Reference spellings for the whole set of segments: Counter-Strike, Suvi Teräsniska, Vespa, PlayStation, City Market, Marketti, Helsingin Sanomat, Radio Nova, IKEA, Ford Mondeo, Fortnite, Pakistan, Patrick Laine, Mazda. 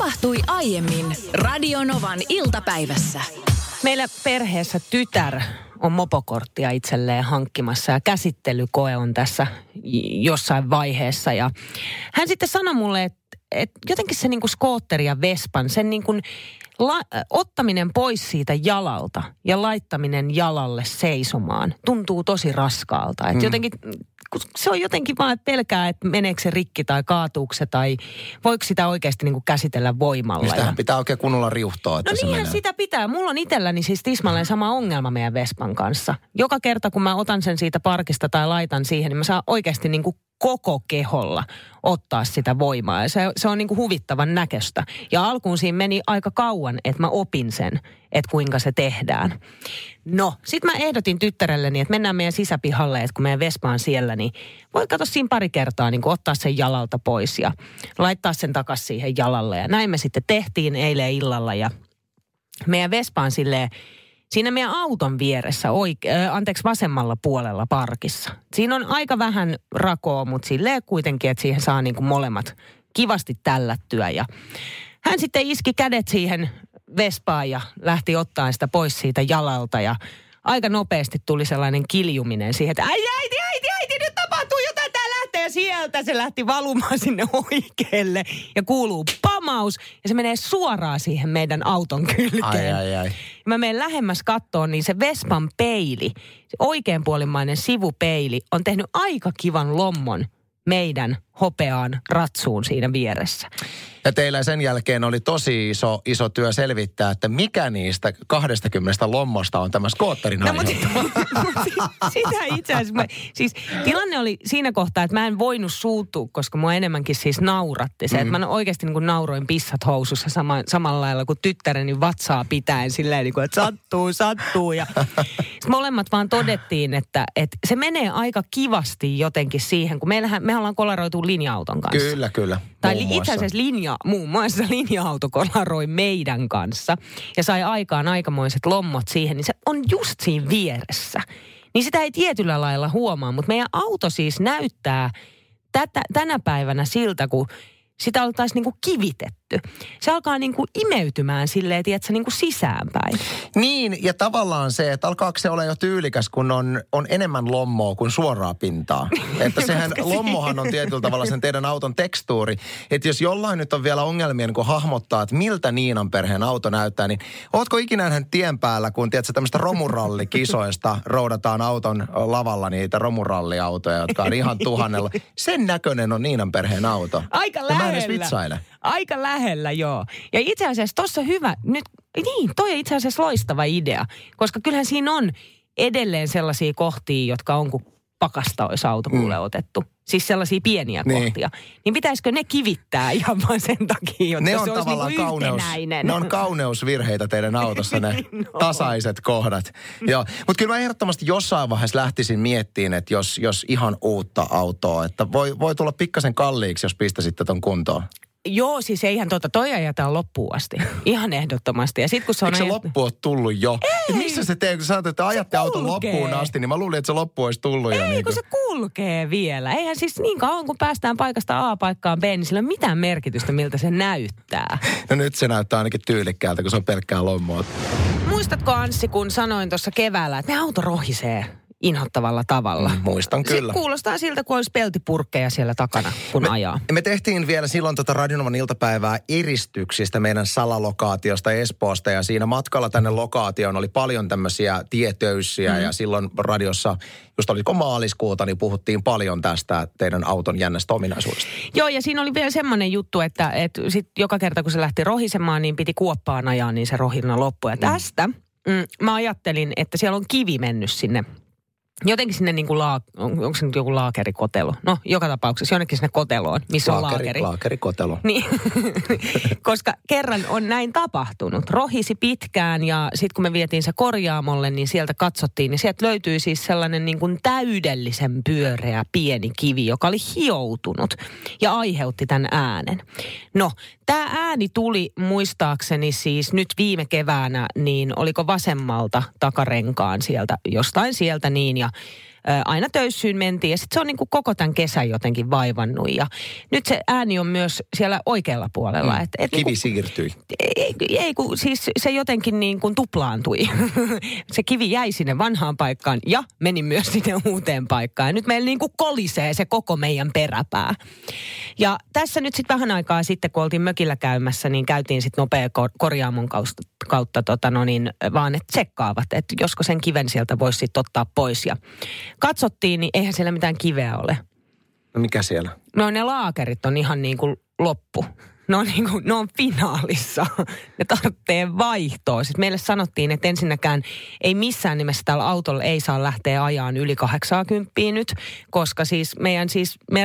tapahtui aiemmin Radio Novan iltapäivässä. Meillä perheessä tytär on mopokorttia itselleen hankkimassa ja käsittelykoe on tässä jossain vaiheessa. Ja hän sitten sanoi mulle, että jotenkin se niin kuin skootteri ja Vespan, sen niin kuin ottaminen pois siitä jalalta ja laittaminen jalalle seisomaan tuntuu tosi raskaalta. Että jotenkin, se on jotenkin vaan, että pelkää, että meneekö se rikki tai kaatuuko se tai voiko sitä oikeasti niin kuin käsitellä voimalla. Sitähän pitää oikein kunnolla riuhtoa, että se menee. Sitä pitää. Mulla on itselläni siis tismalleen sama ongelma meidän Vespan kanssa. Joka kerta, kun mä otan sen siitä parkista tai laitan siihen, niin mä saan oikeasti niin kuin koko keholla ottaa sitä voimaa. Ja se on niin kuin huvittavan näköistä. Ja alkuun siinä meni aika kauan, että mä opin sen, että kuinka se tehdään. No, sit mä ehdotin tyttärelleni, että mennään meidän sisäpihalle, että kun meidän Vespa on siellä, niin voi katsoa siinä pari kertaa, niin kuin ottaa sen jalalta pois ja laittaa sen takaisin siihen jalalle. Ja näin me sitten tehtiin eilen illalla ja meidän Vespa on silleen, siinä meidän auton vieressä, vasemmalla puolella parkissa. Siinä on aika vähän rakoa, mutta silleen kuitenkin, että siihen saa niin kuin molemmat kivasti tällättyä. Ja hän sitten iski kädet siihen Vespaan ja lähti ottaa sitä pois siitä jalalta. Ja aika nopeasti tuli sellainen kiljuminen siihen, että äiti, nyt tapahtuu jotain, tää lähtee sieltä. Se lähti valumaan sinne oikealle ja kuuluu pamaus ja se menee suoraan siihen meidän auton kylkeen. Ai. Mä menen lähemmäs kattoon, niin se Vespan peili, se oikeanpuolimmainen sivupeili, on tehnyt aika kivan lommon meidän hopeaan ratsuun siinä vieressä. Ja teillä sen jälkeen oli tosi iso työ selvittää, että mikä niistä 20 lommosta on tämä skootterin sitä itse asiassa. Siis tilanne oli siinä kohtaa, että mä en voinut suutua, koska mua enemmänkin siis nauratti se. Että mä oikeasti niin kuin nauroin pissat housussa samalla lailla kuin tyttäreni vatsaa pitäen silleen, niin kuin, että sattuu. Ja molemmat vaan todettiin, että se menee aika kivasti jotenkin siihen, kun me ollaan kolaroitu linja-auton kanssa. Kyllä. Tai itse asiassa muun muassa linja-auto kolaroi meidän kanssa ja sai aikaan aikamoiset lommot siihen, niin se on just siinä vieressä. Niin sitä ei tietyllä lailla huomaa, mutta meidän auto siis näyttää tänä päivänä siltä, kun sitä oltaisiin niinku kivitetty. Se alkaa niinku imeytymään silleen, tiedätkö, niinku sisäänpäin. Niin, ja tavallaan se, että alkaako se olla jo tyylikäs, kun on enemmän lommoa kuin suoraa pintaa. Että sehän, lommohan on tietyllä tavalla sen teidän auton tekstuuri. Että jos jollain nyt on vielä ongelmia, niin kun hahmottaa, että miltä Niinan perheen auto näyttää, niin ootko ikinä hän tien päällä, kun tiedätkö, tämmöistä romurallikisoista roudataan auton lavalla niitä romuralliautoja, jotka on ihan 1000. Sen näköinen on Niinan perheen auto. Aika lähellä. Aika lähellä, joo. Ja itse asiassa tossa hyvä, nyt, niin, toi on itse asiassa loistava idea, koska kyllähän siinä on edelleen sellaisia kohtia, jotka on kuin pakasta olisi auto mulle otettu. Siis sellaisia pieniä kohtia. Niin pitäisikö ne kivittää ihan vaan sen takia, että ne on se olisi tavallaan niin yhtenäinen. Ne on kauneusvirheitä teidän autossa, ne tasaiset kohdat. Mutta kyllä mä ehdottomasti jossain vaiheessa lähtisin miettimään, että jos ihan uutta autoa, että voi tulla pikkasen kalliiksi, jos pistäisitte ton kuntoon. Joo, siis eihän toi ajataan loppuun asti. Ihan ehdottomasti. Ja sit, kun se on se loppu ole tullut jo? Ei. Missä se teet, kun sä että ajatte auton loppuun asti, niin mä luulin, että se loppu olisi tullut jo. Ei, niin kun se kulkee vielä. Eihän siis niin kauan, kun päästään paikasta A paikkaan B, niin sillä ei ole mitään merkitystä, miltä se näyttää. No nyt se näyttää ainakin tyylikkäältä, kun se on pelkkää lommoa. Muistatko, Anssi, kun sanoin tuossa keväällä, että ne auto rohisee inhottavalla tavalla. Muistan kyllä. Se kuulostaa siltä, kun olisi peltipurkkeja siellä takana, kun ajaa. Me tehtiin vielä silloin Radio Novan iltapäivää eristyksistä meidän salalokaatiosta Espoosta. Ja siinä matkalla tänne lokaatioon oli paljon tämmöisiä tietöyssiä. Ja silloin radiossa, just oliko maaliskuuta, niin puhuttiin paljon tästä teidän auton jännästä ominaisuudesta. Joo, ja siinä oli vielä semmoinen juttu, että sit joka kerta, kun se lähti rohisemaan, niin piti kuoppaan ajaa, niin se rohina loppui. Ja tästä mä ajattelin, että siellä on kivi mennyt sinne. Jotenkin sinne niin kuin onko se nyt joku laakerikotelo? No, joka tapauksessa jonnekin sinne koteloon, missä on laakeri. Laakerikotelo. Niin, koska kerran on näin tapahtunut. Rohisi pitkään ja sitten kun me vietiin se korjaamolle, niin sieltä katsottiin. Niin sieltä löytyi siis sellainen niin kuin täydellisen pyöreä pieni kivi, joka oli hioutunut ja aiheutti tämän äänen. No, tämä ääni tuli muistaakseni siis nyt viime keväänä, niin oliko vasemmalta takarenkaan sieltä, jostain sieltä niin ja aina töissyyn mentiin. Ja sitten se on niin kuin koko tämän kesän jotenkin vaivannut. Ja nyt se ääni on myös siellä oikealla puolella. Mm. Kivi siirtyi. Ei kun siis se jotenkin niin kuin tuplaantui. Se kivi jäi sinne vanhaan paikkaan ja meni myös sinne uuteen paikkaan. Ja nyt meillä niin kuin kolisee se koko meidän peräpää. Ja tässä nyt sitten vähän aikaa sitten, kun oltiin mökillä käymässä, niin käytiin sitten nopea korjaamon kautta vaan että tsekkaavat, että josko sen kiven sieltä voisi sitten ottaa pois. Ja katsottiin, niin eihän siellä mitään kiveä ole. No mikä siellä? No ne laakerit on ihan niin kuin loppu. Ne on finaalissa. Ne tarvitsee vaihtoa. Sitten meille sanottiin, että ensinnäkään ei missään nimessä täällä autolla ei saa lähteä ajaan yli 80 nyt, koska siis meidän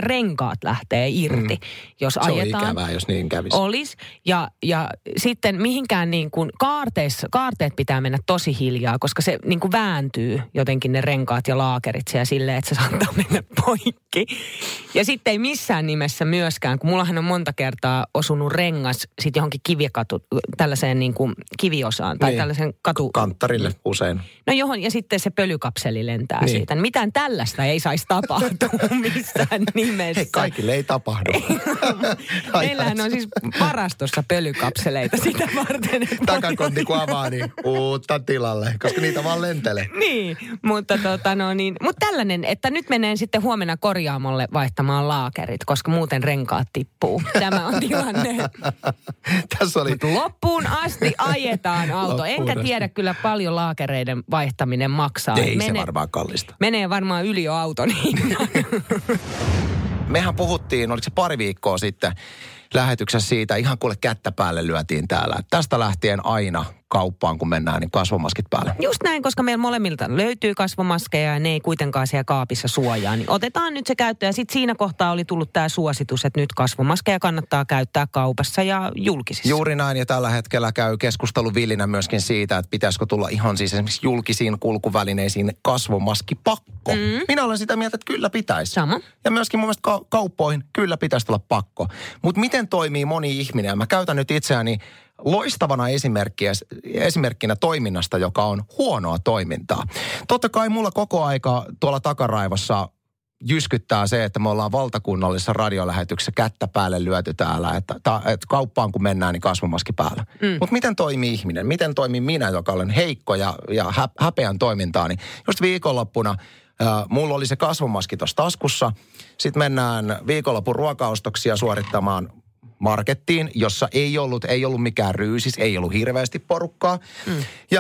renkaat lähtee irti, jos ajetaan. Se on ikävää, jos niin kävisi. Olisi. Ja sitten mihinkään niin kuin kaarteet pitää mennä tosi hiljaa, koska se niin kuin vääntyy jotenkin ne renkaat ja laakerit siellä silleen, että se saattaa mennä poikki. Ja sitten ei missään nimessä myöskään, kun mullahan on monta kertaa osunut rengas sitten johonkin tällaiseen niin kuin kiviosaan tai niin, tällaisen kanttarille usein. No johon, ja sitten se pölykapseli lentää niin siitä. Mitään tällaista ei saisi tapahtua missään nimessä. Hei, kaikille ei tapahdu. Meillähän on siis varastossa pölykapseleita sitä varten. Takakontti kun avaa, niin uutta tilalle, koska niitä vaan lentelee. Niin, mutta tällainen, että nyt menee sitten huomenna korjaamolle vaihtamaan laakerit, koska muuten renkaat tippuu. Tämä on tilanne. Tässä oli. Mut loppuun asti ajetaan auto. Enkä tiedä kyllä paljon laakereiden vaihtaminen maksaa. Ei se varmaan kallista. Menee varmaan yli jo auton hinnan. Mehän puhuttiin, oliko se pari viikkoa sitten lähetyksessä siitä, ihan kuule kättä päälle lyötiin täällä. Tästä lähtien aina kauppaan, kun mennään, niin kasvomaskit päälle. Just näin, koska meillä molemmilta löytyy kasvomaskeja ja ne ei kuitenkaan siellä kaapissa suojaa. Niin otetaan nyt se käyttöön. Ja sitten siinä kohtaa oli tullut tämä suositus, että nyt kasvomaskeja kannattaa käyttää kaupassa ja julkisissa. Juuri näin, ja tällä hetkellä käy keskustelu villinä myöskin siitä, että pitäisikö tulla ihan siis esimerkiksi julkisiin kulkuvälineisiin kasvomaskipakko. Mm. Minä olen sitä mieltä, että kyllä pitäisi. Sama. Ja myöskin mun mielestä kauppoihin kyllä pitäisi tulla pakko. Mutta miten toimii moni ihminen? Ja mä käytän nyt itseäni loistavana esimerkkinä toiminnasta, joka on huonoa toimintaa. Totta kai mulla koko aika tuolla takaraivossa jyskyttää se, että me ollaan valtakunnallisessa radiolähetyksessä kättä päälle lyöty täällä, että kauppaan kun mennään, niin kasvomaski päällä. Mm. Mutta miten toimii ihminen? Miten toimii minä, joka olen heikko ja häpeän toimintaa? Niin just viikonloppuna mulla oli se kasvomaski tuossa taskussa. Sitten mennään viikonlopun ruokaostoksia suorittamaan Markettiin, jossa ei ollut mikään ryysis, ei ollut hirveästi porukkaa. Mm.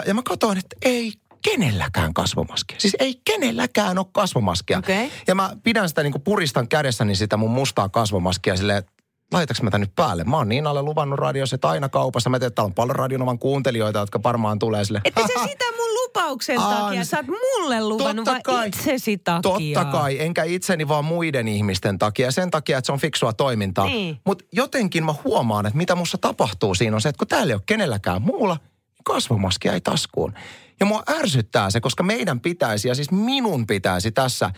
Ja mä katsoin, että ei kenelläkään kasvomaskia. Siis ei kenelläkään ole kasvomaskia. Okay. Ja mä pidän sitä, niin kuin puristan kädessäni sitä mun mustaa kasvomaskia silleen, että laitaks mä tän nyt päälle? Mä oon Niinalle luvannut radiossa, että aina kaupassa. Mä tein, että täällä on paljon Radionovan kuuntelijoita, jotka varmaan tulee sille. Että se sitä mun lupauksen takia. Sä oot mulle luvannut vaan itsesi takia. Totta kai, enkä itseni vaan muiden ihmisten takia. Sen takia, että se on fiksua toimintaa. Niin. Mutta jotenkin mä huomaan, että mitä musta tapahtuu siinä on se, että kun täällä ei ole kenelläkään muulla, kasvomaskia ei taskuun. Ja mua ärsyttää se, koska meidän pitäisi, ja siis minun pitäisi tässä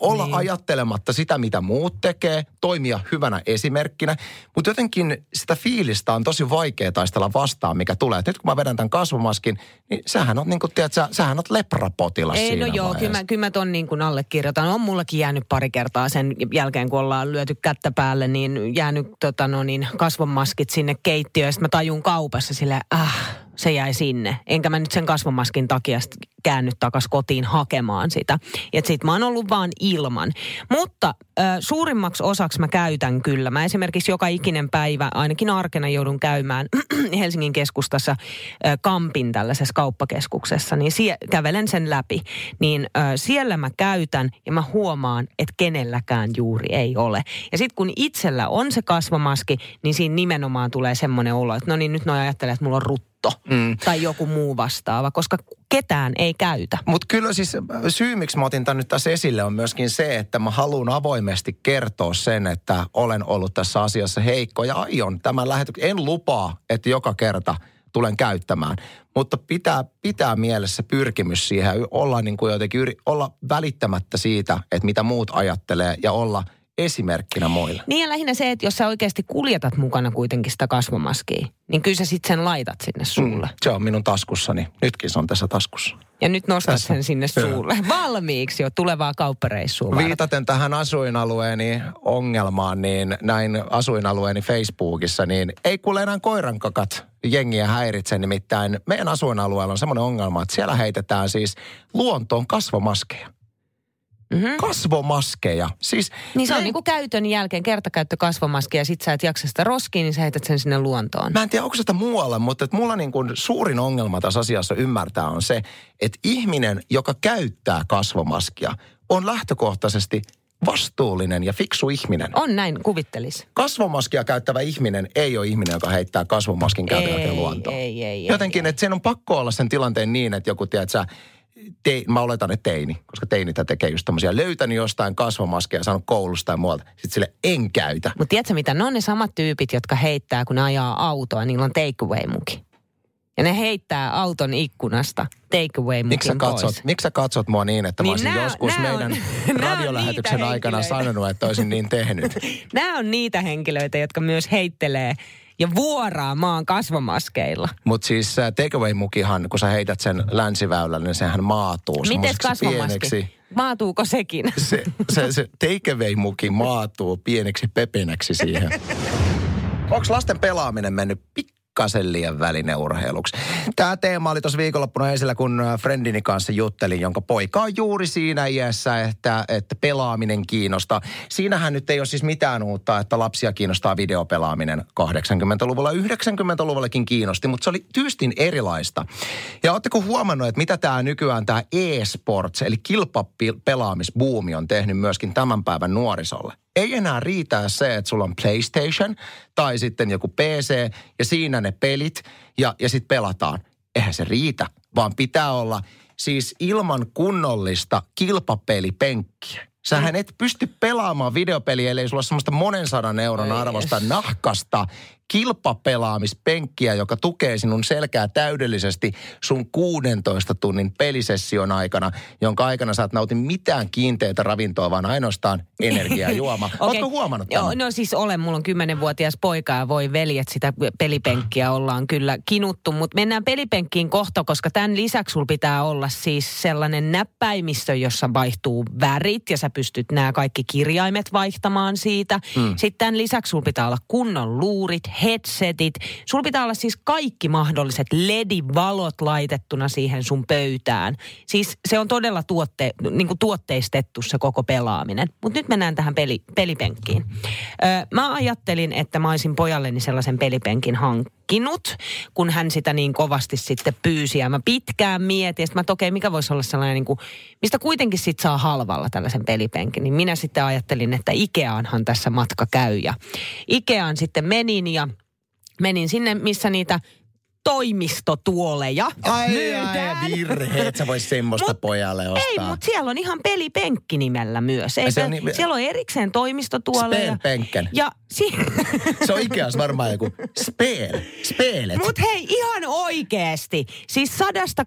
olla niin ajattelematta sitä, mitä muut tekee, toimia hyvänä esimerkkinä. Mutta jotenkin sitä fiilistä on tosi vaikea taistella vastaan, mikä tulee. Et nyt kun mä vedän tämän kasvomaskin, niin sähän on, niin kun, tiedät, sähän on leprapotilas ei, siinä. Ei, no joo, kyllä mä ton niin kun allekirjoitan. On mullakin jäänyt pari kertaa sen jälkeen, kun ollaan lyöty kättä päälle, niin jäänyt kasvomaskit sinne keittiöön. Sitten mä tajun kaupassa silleen, se jäi sinne. Enkä mä nyt sen kasvomaskin takia käännyt takaisin kotiin hakemaan sitä. Ja sit mä oon ollut vaan ilman. Mutta suurimmaksi osaksi mä käytän kyllä. Mä esimerkiksi joka ikinen päivä, ainakin arkena joudun käymään Helsingin keskustassa Kampin tällaisessa kauppakeskuksessa. Niin kävelen sen läpi. Niin siellä mä käytän ja mä huomaan, että kenelläkään juuri ei ole. Ja sit kun itsellä on se kasvomaski, niin siinä nimenomaan tulee semmoinen olo, että no niin nyt noi ajattelee, että mulla on ruttu. Mm. Tai joku muu vastaava, koska ketään ei käytä. Mutta kyllä siis syy, miksi mä otin tämän nyt tässä esille, on myöskin se, että mä haluan avoimesti kertoa sen, että olen ollut tässä asiassa heikko ja aion tämän lähetyksen. En lupaa, että joka kerta tulen käyttämään, mutta pitää mielessä pyrkimys siihen olla, niin kuin jotenkin, olla välittämättä siitä, että mitä muut ajattelee ja olla esimerkkinä muille. Niin ja lähinnä se, että jos sä oikeasti kuljetat mukana kuitenkin sitä kasvomaskia, niin kyllä sä sit sen laitat sinne suulle. Se on minun taskussani. Nytkin se on tässä taskussa. Ja nyt nostat tässä sen sinne suulle. Valmiiksi jo tulevaa kauppareissua. Viitaten tähän asuinalueeni ongelmaan, niin näin asuinalueeni Facebookissa, niin ei kuule enää koirankakat jengiä häiritse. Nimittäin meidän asuinalueella on semmoinen ongelma, että siellä heitetään siis luontoon kasvomaskeja. Mm-hmm. Kasvomaskeja. Siis, niin se on niin kuin käytön jälkeen kertakäyttö kasvomaskeja ja sit sä et jaksa sitä roskiin, niin sä heität sen sinne luontoon. Mä en tiedä, onko sitä muualla, mutta että mulla niin kuin suurin ongelma tässä asiassa ymmärtää on se, että ihminen, joka käyttää kasvomaskia, on lähtökohtaisesti vastuullinen ja fiksu ihminen. On näin, kuvittelis. Kasvomaskia käyttävä ihminen ei ole ihminen, joka heittää kasvomaskin käytön luontoon. Ei, jotenkin, että sen on pakko olla sen tilanteen niin, että joku, tiedät sä, mä oletan, että teini, koska teinitä tekee just tommosia. Löytänyt jostain kasvomaskeja, saanut koulusta ja muualta. Sitten sille en käytä. Mutta tiedätkö mitä? Ne on ne samat tyypit, jotka heittää, kun ajaa autoa. Niillä on takeaway-muki. Ja ne heittää auton ikkunasta takeaway-mukin pois. Miksi sä katsot mua niin, että niin mä olisin joskus meidän radiolähetyksen aikana sanonut, että olisin niin tehnyt? Nämä on niitä henkilöitä, jotka myös heittelee ja vuoraa maan kasvomaskeilla. Mutta siis takeaway-mukihan, kun sä heität sen länsiväylälle, niin sehän maatuu semmoiseksi pieneksi. Maatuuko sekin? Se takeaway-muki maatuu pieneksi pepenäksi siihen. Onko lasten pelaaminen mennyt pikkasen liian välineurheiluksi? Tämä teema oli tuossa viikonloppuna esillä, kun friendini kanssa juttelin, jonka poika on juuri siinä iässä, että pelaaminen kiinnostaa. Siinähän nyt ei ole siis mitään uutta, että lapsia kiinnostaa videopelaaminen 80-luvulla. 90-luvullakin kiinnosti, mutta se oli tyystin erilaista. Ja ootteko huomannut, että mitä tämä nykyään tämä e-sports, eli kilpapelaamisbuumi on tehnyt myöskin tämän päivän nuorisolle? Ei enää riitä se, että sulla on PlayStation tai sitten joku PC ja siinä ne pelit ja sitten pelataan. Eihän se riitä, vaan pitää olla siis ilman kunnollista kilpapelipenkkiä. Sähän et pysty pelaamaan videopeliä, ellei sulla ole semmoista monen sadan euron arvosta nahkasta kilpapelaamispenkkiä, joka tukee sinun selkää täydellisesti sun 16 tunnin pelisession aikana, jonka aikana sä et nauti mitään kiinteitä ravintoa, vaan ainoastaan energiajuoma. Okay. Oletko huomannut tämän? No siis olen, mulla on 10-vuotias poika ja voi veljet, sitä pelipenkkiä ollaan kyllä kinuttu, mutta mennään pelipenkkiin kohta, koska tämän lisäksi sulla pitää olla siis sellainen näppäimistö, jossa vaihtuu värit ja sä pystyt nämä kaikki kirjaimet vaihtamaan siitä. Sitten tämän lisäksi sulla pitää olla kunnon luurit, headsetit. Sulla pitää olla siis kaikki mahdolliset LED-valot laitettuna siihen sun pöytään. Siis se on todella niin kuin tuotteistettu se koko pelaaminen. Mutta nyt mennään tähän pelipenkkiin. Mä ajattelin, että mä olisin pojalleni sellaisen pelipenkin hankkinut, kun hän sitä niin kovasti sitten pyysi. Ja mä pitkään mietin, ja sitten mä okei, mikä voisi olla sellainen, niin kuin, mistä kuitenkin sitten saa halvalla tällaisen pelipenkin. Niin minä sitten ajattelin, että Ikeaanhan tässä matka käy. Ja Ikeaan sitten menin sinne, missä niitä toimistotuoleja. Ai virhe, et sä vois semmoista pojalle ostaa. Ei, mutta siellä on ihan pelipenkki nimellä myös. Siellä on erikseen toimistotuoleja. Spelpenkken. Se on Ikeas varmaan joku spelet. Mut hei, ihan oikeesti. Siis 160-200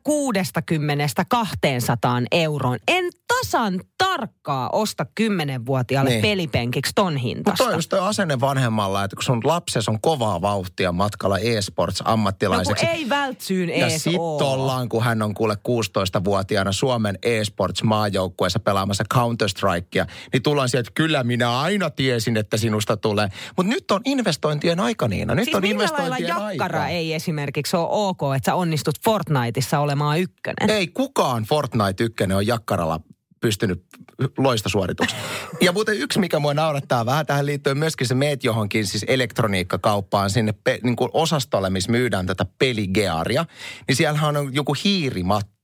euroon. En tasan tarkkaa osta 10-vuotiaalle niin pelipenkiksi ton hintasta. Mutta toi on asenne vanhemmalla, että kun sun lapses on kovaa vauhtia matkalla e-sports ammattilaiseksi. No ei vältsyyn ees ja sit ollaan, kun hän on kuule 16-vuotiaana Suomen e-sports maajoukkueessa pelaamassa Counter-Strikea, niin tullaan sieltä, että kyllä minä aina tiesin, että sinusta tulee. Mutta nyt on investointien aika, Niina. Nyt siis on investointien aika. Jakkara ei esimerkiksi ole ok, että sä onnistut Fortniteissa olemaan ykkönen. Ei kukaan Fortnite ykkönen on jakkaralla pystynyt loistosuoritukseen. Ja muuten yksi, mikä mua naurattaa vähän tähän liittyen, myöskin se meet johonkin siis elektroniikkakauppaan sinne niin kuin osastolle, missä myydään tätä peligearia, niin siellähän on joku hiirimatto.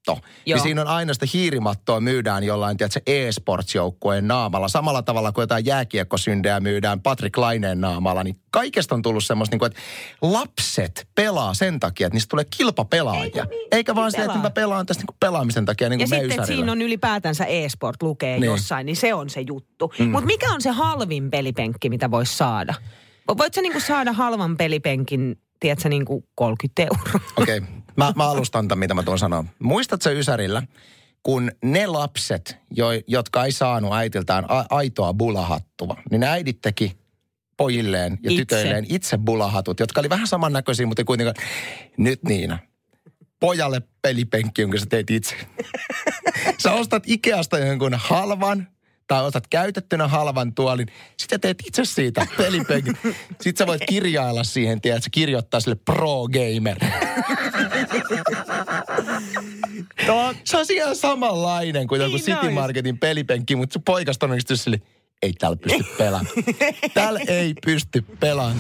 Niin siinä on aina sitä hiirimattoa myydään jollain, tiedätkö, e-sports-joukkueen naamalla. Samalla tavalla kuin jotain jääkiekkosyndejä myydään Patrick Laineen naamalla, niin kaikesta on tullut semmoista, että lapset pelaa sen takia, että niistä tulee kilpapelaajia. Eikä vaan se, että mä pelaan tästä pelaamisen takia niin kuin meysärillä. Ja sitten, siinä on ylipäätänsä e-sport lukee jossain, niin se on se juttu. Mutta mikä on se halvin pelipenkki, mitä voisi saada? Voit sä niinku saada halvan pelipenkin, tiedätkö, niinku 30 euroa? Okei. Mä alustan tämän, mitä mä tuon sanoa. Muistatko Ysärillä, kun ne lapset, jotka ei saanut äitiltään aitoa bulahattua, niin äidit teki pojilleen ja tytöilleen itse bulahatut, jotka oli vähän samannäköisiä, mutta kuitenkin, nyt Niina, pojalle pelipenkki, jonka sä teit itse. Sä ostat Ikeasta jonkun halvan, tai ostat käytettynä halvan tuolin, sitten teet itse siitä pelipenkin. Sitten sä voit kirjailla siihen, tiedätkö, kirjoittaa sille pro-gamer. Se on ihan samanlainen kuin joku City Marketin pelipenkki, mutta sun poikasta on yksi sille, ei täällä pysty pelaan. Täällä ei pysty pelaan.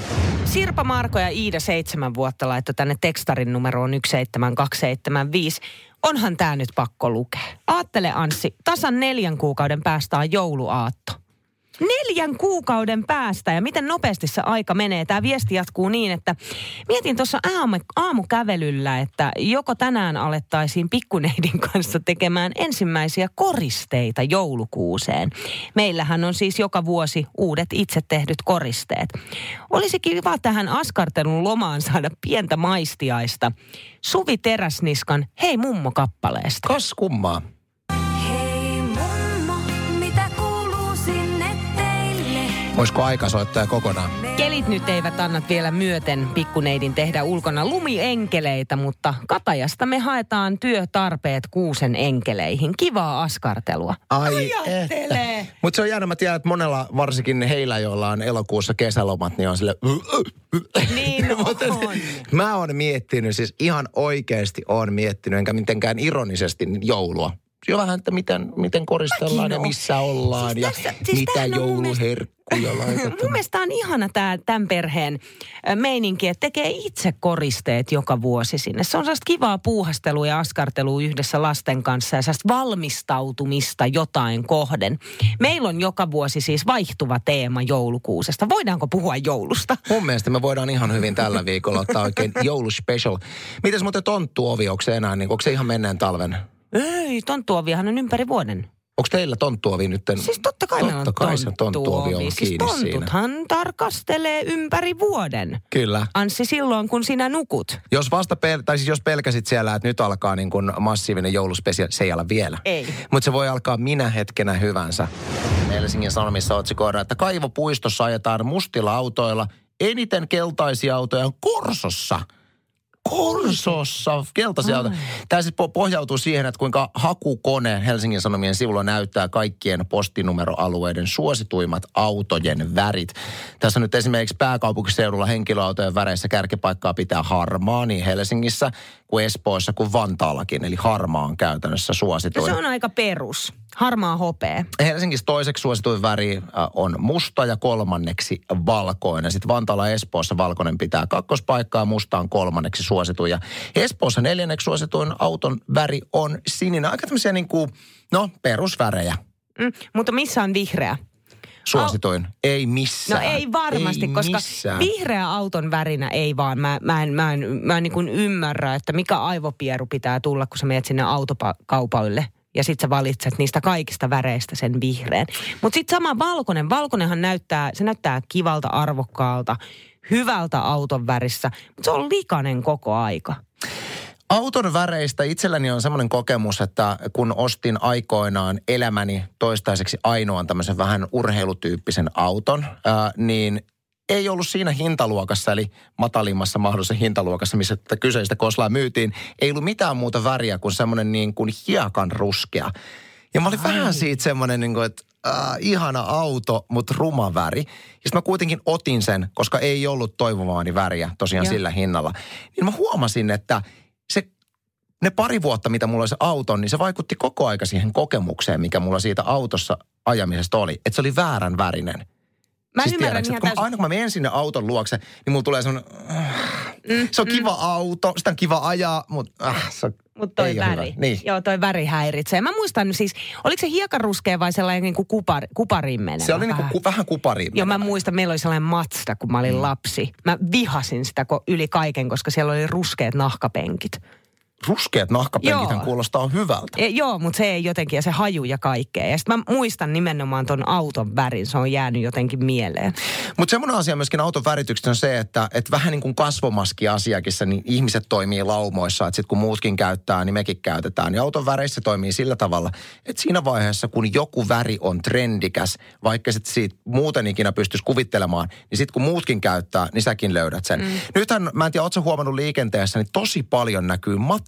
Sirpa, Marko ja Iida 7 vuotta laittoi tänne tekstarin numeroon 17275. Onhan tää nyt pakko lukea. Aattele, Anssi, tasan 4 kuukauden päästä on jouluaatto. 4 kuukauden päästä, ja miten nopeasti se aika menee. Tää viesti jatkuu niin, että mietin tuossa aamukävelyllä, että joko tänään alettaisiin pikkuneidin kanssa tekemään ensimmäisiä koristeita joulukuuseen. Meillähän on siis joka vuosi uudet itse tehdyt koristeet. Olisi kiva tähän askartelun lomaan saada pientä maistiaista Suvi Teräsniskan Hei mummo -kappaleesta. Kas kummaa. Olisiko aika soittaa kokonaan? Kelit nyt eivät anna vielä myöten pikkuneidin tehdä ulkona lumienkeleitä, mutta Katajasta me haetaan työtarpeet kuusen enkeleihin. Kivaa askartelua. Ajattele! Mutta se on jännä, mä tiedän, että monella, varsinkin heillä, joilla on elokuussa kesälomat, niin on sille... Niin on. Mä oon miettinyt, siis ihan oikeasti oon miettinyt, enkä mitenkään ironisesti joulua. Jo vähän, että miten koristellaan ja missä ollaan siis tässä, ja siis mitä jouluherkkuja laitetaan. Mun mielestä on ihana tämän perheen meininki, että tekee itse koristeet joka vuosi sinne. Se on sellaista kivaa puuhastelua ja askartelua yhdessä lasten kanssa ja sellaista valmistautumista jotain kohden. Meillä on joka vuosi siis vaihtuva teema joulukuusesta. Voidaanko puhua joulusta? Mun mielestä me voidaan ihan hyvin tällä viikolla ottaa oikein jouluspecial. Mites muuten tonttuovi, onko se enää, onko se ihan menneen talven? Ei, tonttuoviahan on ympäri vuoden. Onko teillä tonttuovi nyt? Siis totta kai meillä on tonttuovi. Siis tontuthan siinä tarkastelee ympäri vuoden. Kyllä. Anssi, silloin kun sinä nukut. Jos jos pelkäsit siellä, että nyt alkaa niin kuin massiivinen jouluspesiaali, se ei ala vielä. Ei. Mutta se voi alkaa minä hetkenä hyvänsä. Helsingin Sanomissa otsikoidaan, että kaivopuistossa ajetaan mustilla autoilla. Eniten keltaisia autoja on Korsossa. Korsossa, keltaisia autoja. Tämä siis pohjautuu siihen, että kuinka hakukone Helsingin Sanomien sivulla näyttää kaikkien postinumeroalueiden suosituimmat autojen värit. Tässä on nyt esimerkiksi pääkaupunkiseudulla henkilöautojen väreissä kärkipaikkaa pitää harmaa niin Helsingissä kuin Espoossa kuin Vantaallakin. Eli harmaa on käytännössä suosituin. No se on aika perus. Harmaa hopea. Helsingissä toiseksi suosituin väri on musta ja kolmanneksi valkoinen. Sitten Vantaalla ja Espoossa valkoinen pitää kakkospaikkaa, musta on kolmanneksi suosituin. Ja Espoossa 4. suosituin auton väri on sininen. Aika tämmöisiä niin kuin, perusvärejä. Mutta missä on vihreä? Suosituin. Ei missään. No ei varmasti, koska vihreä auton värinä ei vaan. Mä en niin kuin ymmärrä, että mikä aivopieru pitää tulla, kun sä menet sinne autokaupoille. Ja sit sä valitset niistä kaikista väreistä sen vihreän. Mutta sit sama valkoinen. Valkoinenhan näyttää kivalta, arvokkaalta, hyvältä auton värissä. Mutta se on likainen koko aika. Auton väreistä itselläni on semmoinen kokemus, että kun ostin aikoinaan elämäni toistaiseksi ainoan tämmöisen vähän urheilutyyppisen auton, niin ei ollut siinä hintaluokassa, eli matalimmassa mahdollisessa hintaluokassa, missä tätä kyseistä Koslaa myytiin. Ei ollut mitään muuta väriä kuin semmoinen niin kuin hiekan ruskea. Ja mä olin vähän siitä semmoinen, niin kuin, että ihana auto, mutta ruma väri. Ja sitten mä kuitenkin otin sen, koska ei ollut toivomaani väriä tosiaan sillä hinnalla. Niin mä huomasin, että ne pari vuotta, mitä mulla oli se auto, niin se vaikutti koko aika siihen kokemukseen, mikä mulla siitä autossa ajamisesta oli. Että se oli väärän värinen. Mä siis ymmärrän ihan täysin. Aina kun mä menen sinne auton luokse, niin mulla tulee semmoinen, se on kiva auto, sitä on kiva ajaa, mutta Mutta toi väri, joo, toi väri häiritsee. Mä muistan siis, oliko se hiekanruskea vai sellainen niin kuin kupariin menevä? Se oli vähän, niin kuin vähän kupariin. Joo, mä muistan, meillä oli sellainen Mazda, kun mä olin lapsi. Mä vihasin sitä yli kaiken, koska siellä oli ruskeat nahkapenkit. ruskeat nahkapenkithän kuulostaa hyvältä. Joo, mutta se ei jotenkin, ja se haju ja kaikkea. Ja sitten mä muistan nimenomaan ton auton värin, se on jäänyt jotenkin mieleen. Mutta semmoinen asia myöskin auton väritykset on se, että vähän niin kuin kasvomaski-asiakissa, niin ihmiset toimii laumoissa. Että sitten kun muutkin käyttää, niin mekin käytetään. Ja auton väreissä toimii sillä tavalla, että siinä vaiheessa, kun joku väri on trendikäs, vaikka sitten siitä muuten ikinä pystyisi kuvittelemaan, niin sitten kun muutkin käyttää, niin säkin löydät sen. Mm. Nythän, mä en tiedä, ootko sä huomannut liikenteessä, niin tosi paljon näkyy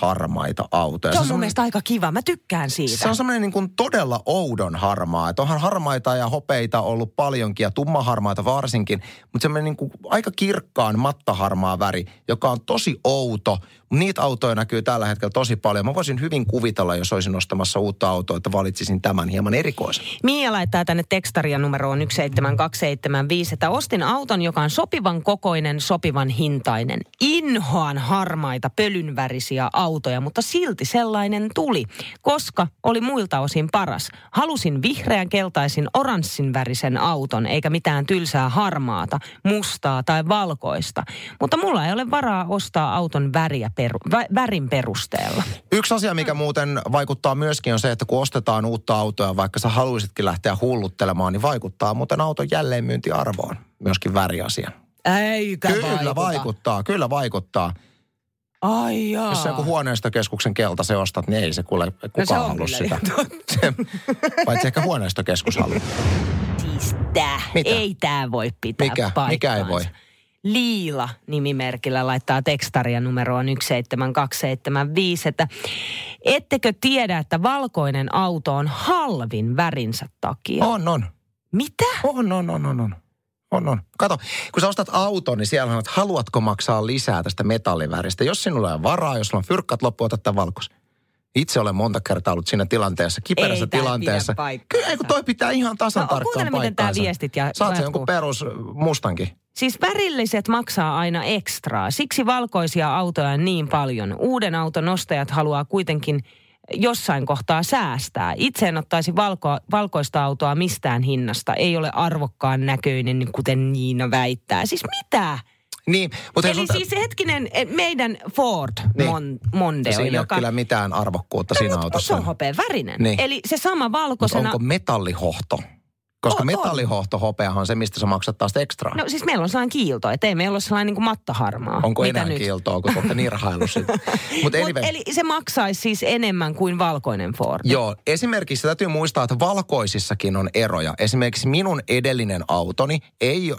harmaita autoja. Se on mun mielestä aika kiva. Mä tykkään siitä. Se on semmoinen niin kuin todella oudon harmaa. Et onhan harmaita ja hopeita ollut paljonkin ja tummaharmaita varsinkin, mutta semmoinen niin kuin aika kirkkaan mattaharmaa väri, joka on tosi outo. Niitä autoja näkyy tällä hetkellä tosi paljon. Mä voisin hyvin kuvitella, jos olisin ostamassa uutta autoa, että valitsisin tämän hieman erikoisen. Mia laittaa tänne tekstaria numeroon 17275, että ostin auton, joka on sopivan kokoinen, sopivan hintainen. Inhoan harmaita, pölynvärisiä autoja, mutta silti sellainen tuli, koska oli muilta osin paras. Halusin vihreän, keltaisin, oranssin värisen auton, eikä mitään tylsää harmaata, mustaa tai valkoista. Mutta mulla ei ole varaa ostaa auton väriä värin perusteella. Yksi asia, mikä muuten vaikuttaa myöskin, on se, että kun ostetaan uutta autoa, vaikka sä haluisitkin lähteä hulluttelemaan, niin vaikuttaa muuten auton jälleenmyyntiarvoon, myöskin väriasia. Eikä Kyllä vaikuttaa. Ai jaa. Jos sä joku huoneistokeskuksen kelta se ostat, niin ei se kuule kukaan no halua sitä. Paitsi ehkä huoneistokeskus haluaa. Siis ei tää voi pitää paikkaansa. Mikä ei voi? Liila nimimerkillä laittaa tekstaria numeroon 17275, että ettekö tiedä, että valkoinen auto on halvin värinsä takia? On. Mitä? On. Kato, kun sä ostat auton, niin siellä on, että haluatko maksaa lisää tästä metalliväristä. Jos sinulla on varaa, jos sulla on fyrkkat loppu, ota tämän valkoisen. Itse olen monta kertaa ollut siinä tilanteessa, kiperässä tilanteessa. Kyllä, kun toi pitää ihan tasan tarkkaan miten tää viestit ja saat sen jonkun perus mustankin. Siis värilliset maksaa aina ekstraa. Siksi valkoisia autoja on niin paljon. Uuden auton ostajat haluaa kuitenkin jossain kohtaa säästää. Itse en ottaisi valkoista autoa mistään hinnasta. Ei ole arvokkaan näköinen, kuten Niina väittää. Siis mitä? Niin, mutta eli siis hetkinen meidän Ford Mondeo. Siinä ei ole kyllä mitään arvokkuutta siinä autossa. Se on hopean värinen. Niin. Eli se sama valkoisena. Mutta onko metallihohto? Koska metallihohto hopeahan on se, mistä sä maksat taas ekstraa. No siis meillä on sellainen kiilto, ettei meillä ole sellainen niin kuin mattaharmaa. Onko mitä enää nyt? Kiiltoa, kun olette nirhailu siitä? Eli se maksaisi siis enemmän kuin valkoinen Ford. Joo, esimerkiksi täytyy muistaa, että valkoisissakin on eroja. Esimerkiksi minun edellinen autoni,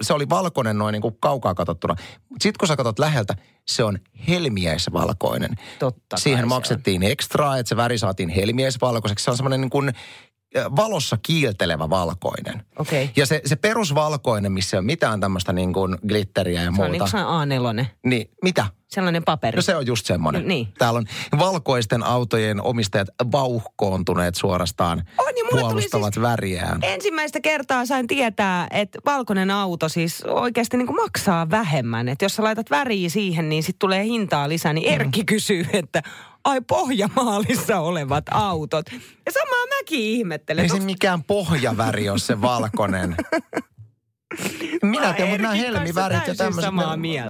se oli valkoinen noin niin kuin kaukaa katsottuna. Sitten kun sä katsot läheltä, se on helmiäisvalkoinen. Totta. Siihen maksettiin ekstraa, että se väri saatiin helmiäisvalkoiseksi. Se on semmoinen niin kuin valossa kiiltelevä valkoinen. Okay. Ja se perusvalkoinen, missä ei ole mitään tämmöistä niin kuin glitteriä ja muuta. Se on niin kuin A4. Niin, mitä? Sellainen paperi. No se on just semmoinen. No, niin. Täällä on valkoisten autojen omistajat vauhkoontuneet suorastaan puolustavat siis väriään. Ensimmäistä kertaa sain tietää, että valkoinen auto siis oikeasti niin kuin maksaa vähemmän. Että jos sä laitat väriä siihen, niin sitten tulee hintaa lisää. Niin Erkki kysyy, että ai Pohjamaalissa olevat autot. Ja samaa mäkin ihmettelen. Ei se mikään pohjaväri ole se valkoinen. Minä teen, mutta nämä helmivärit ja tämmöiset. Samaa mieltä.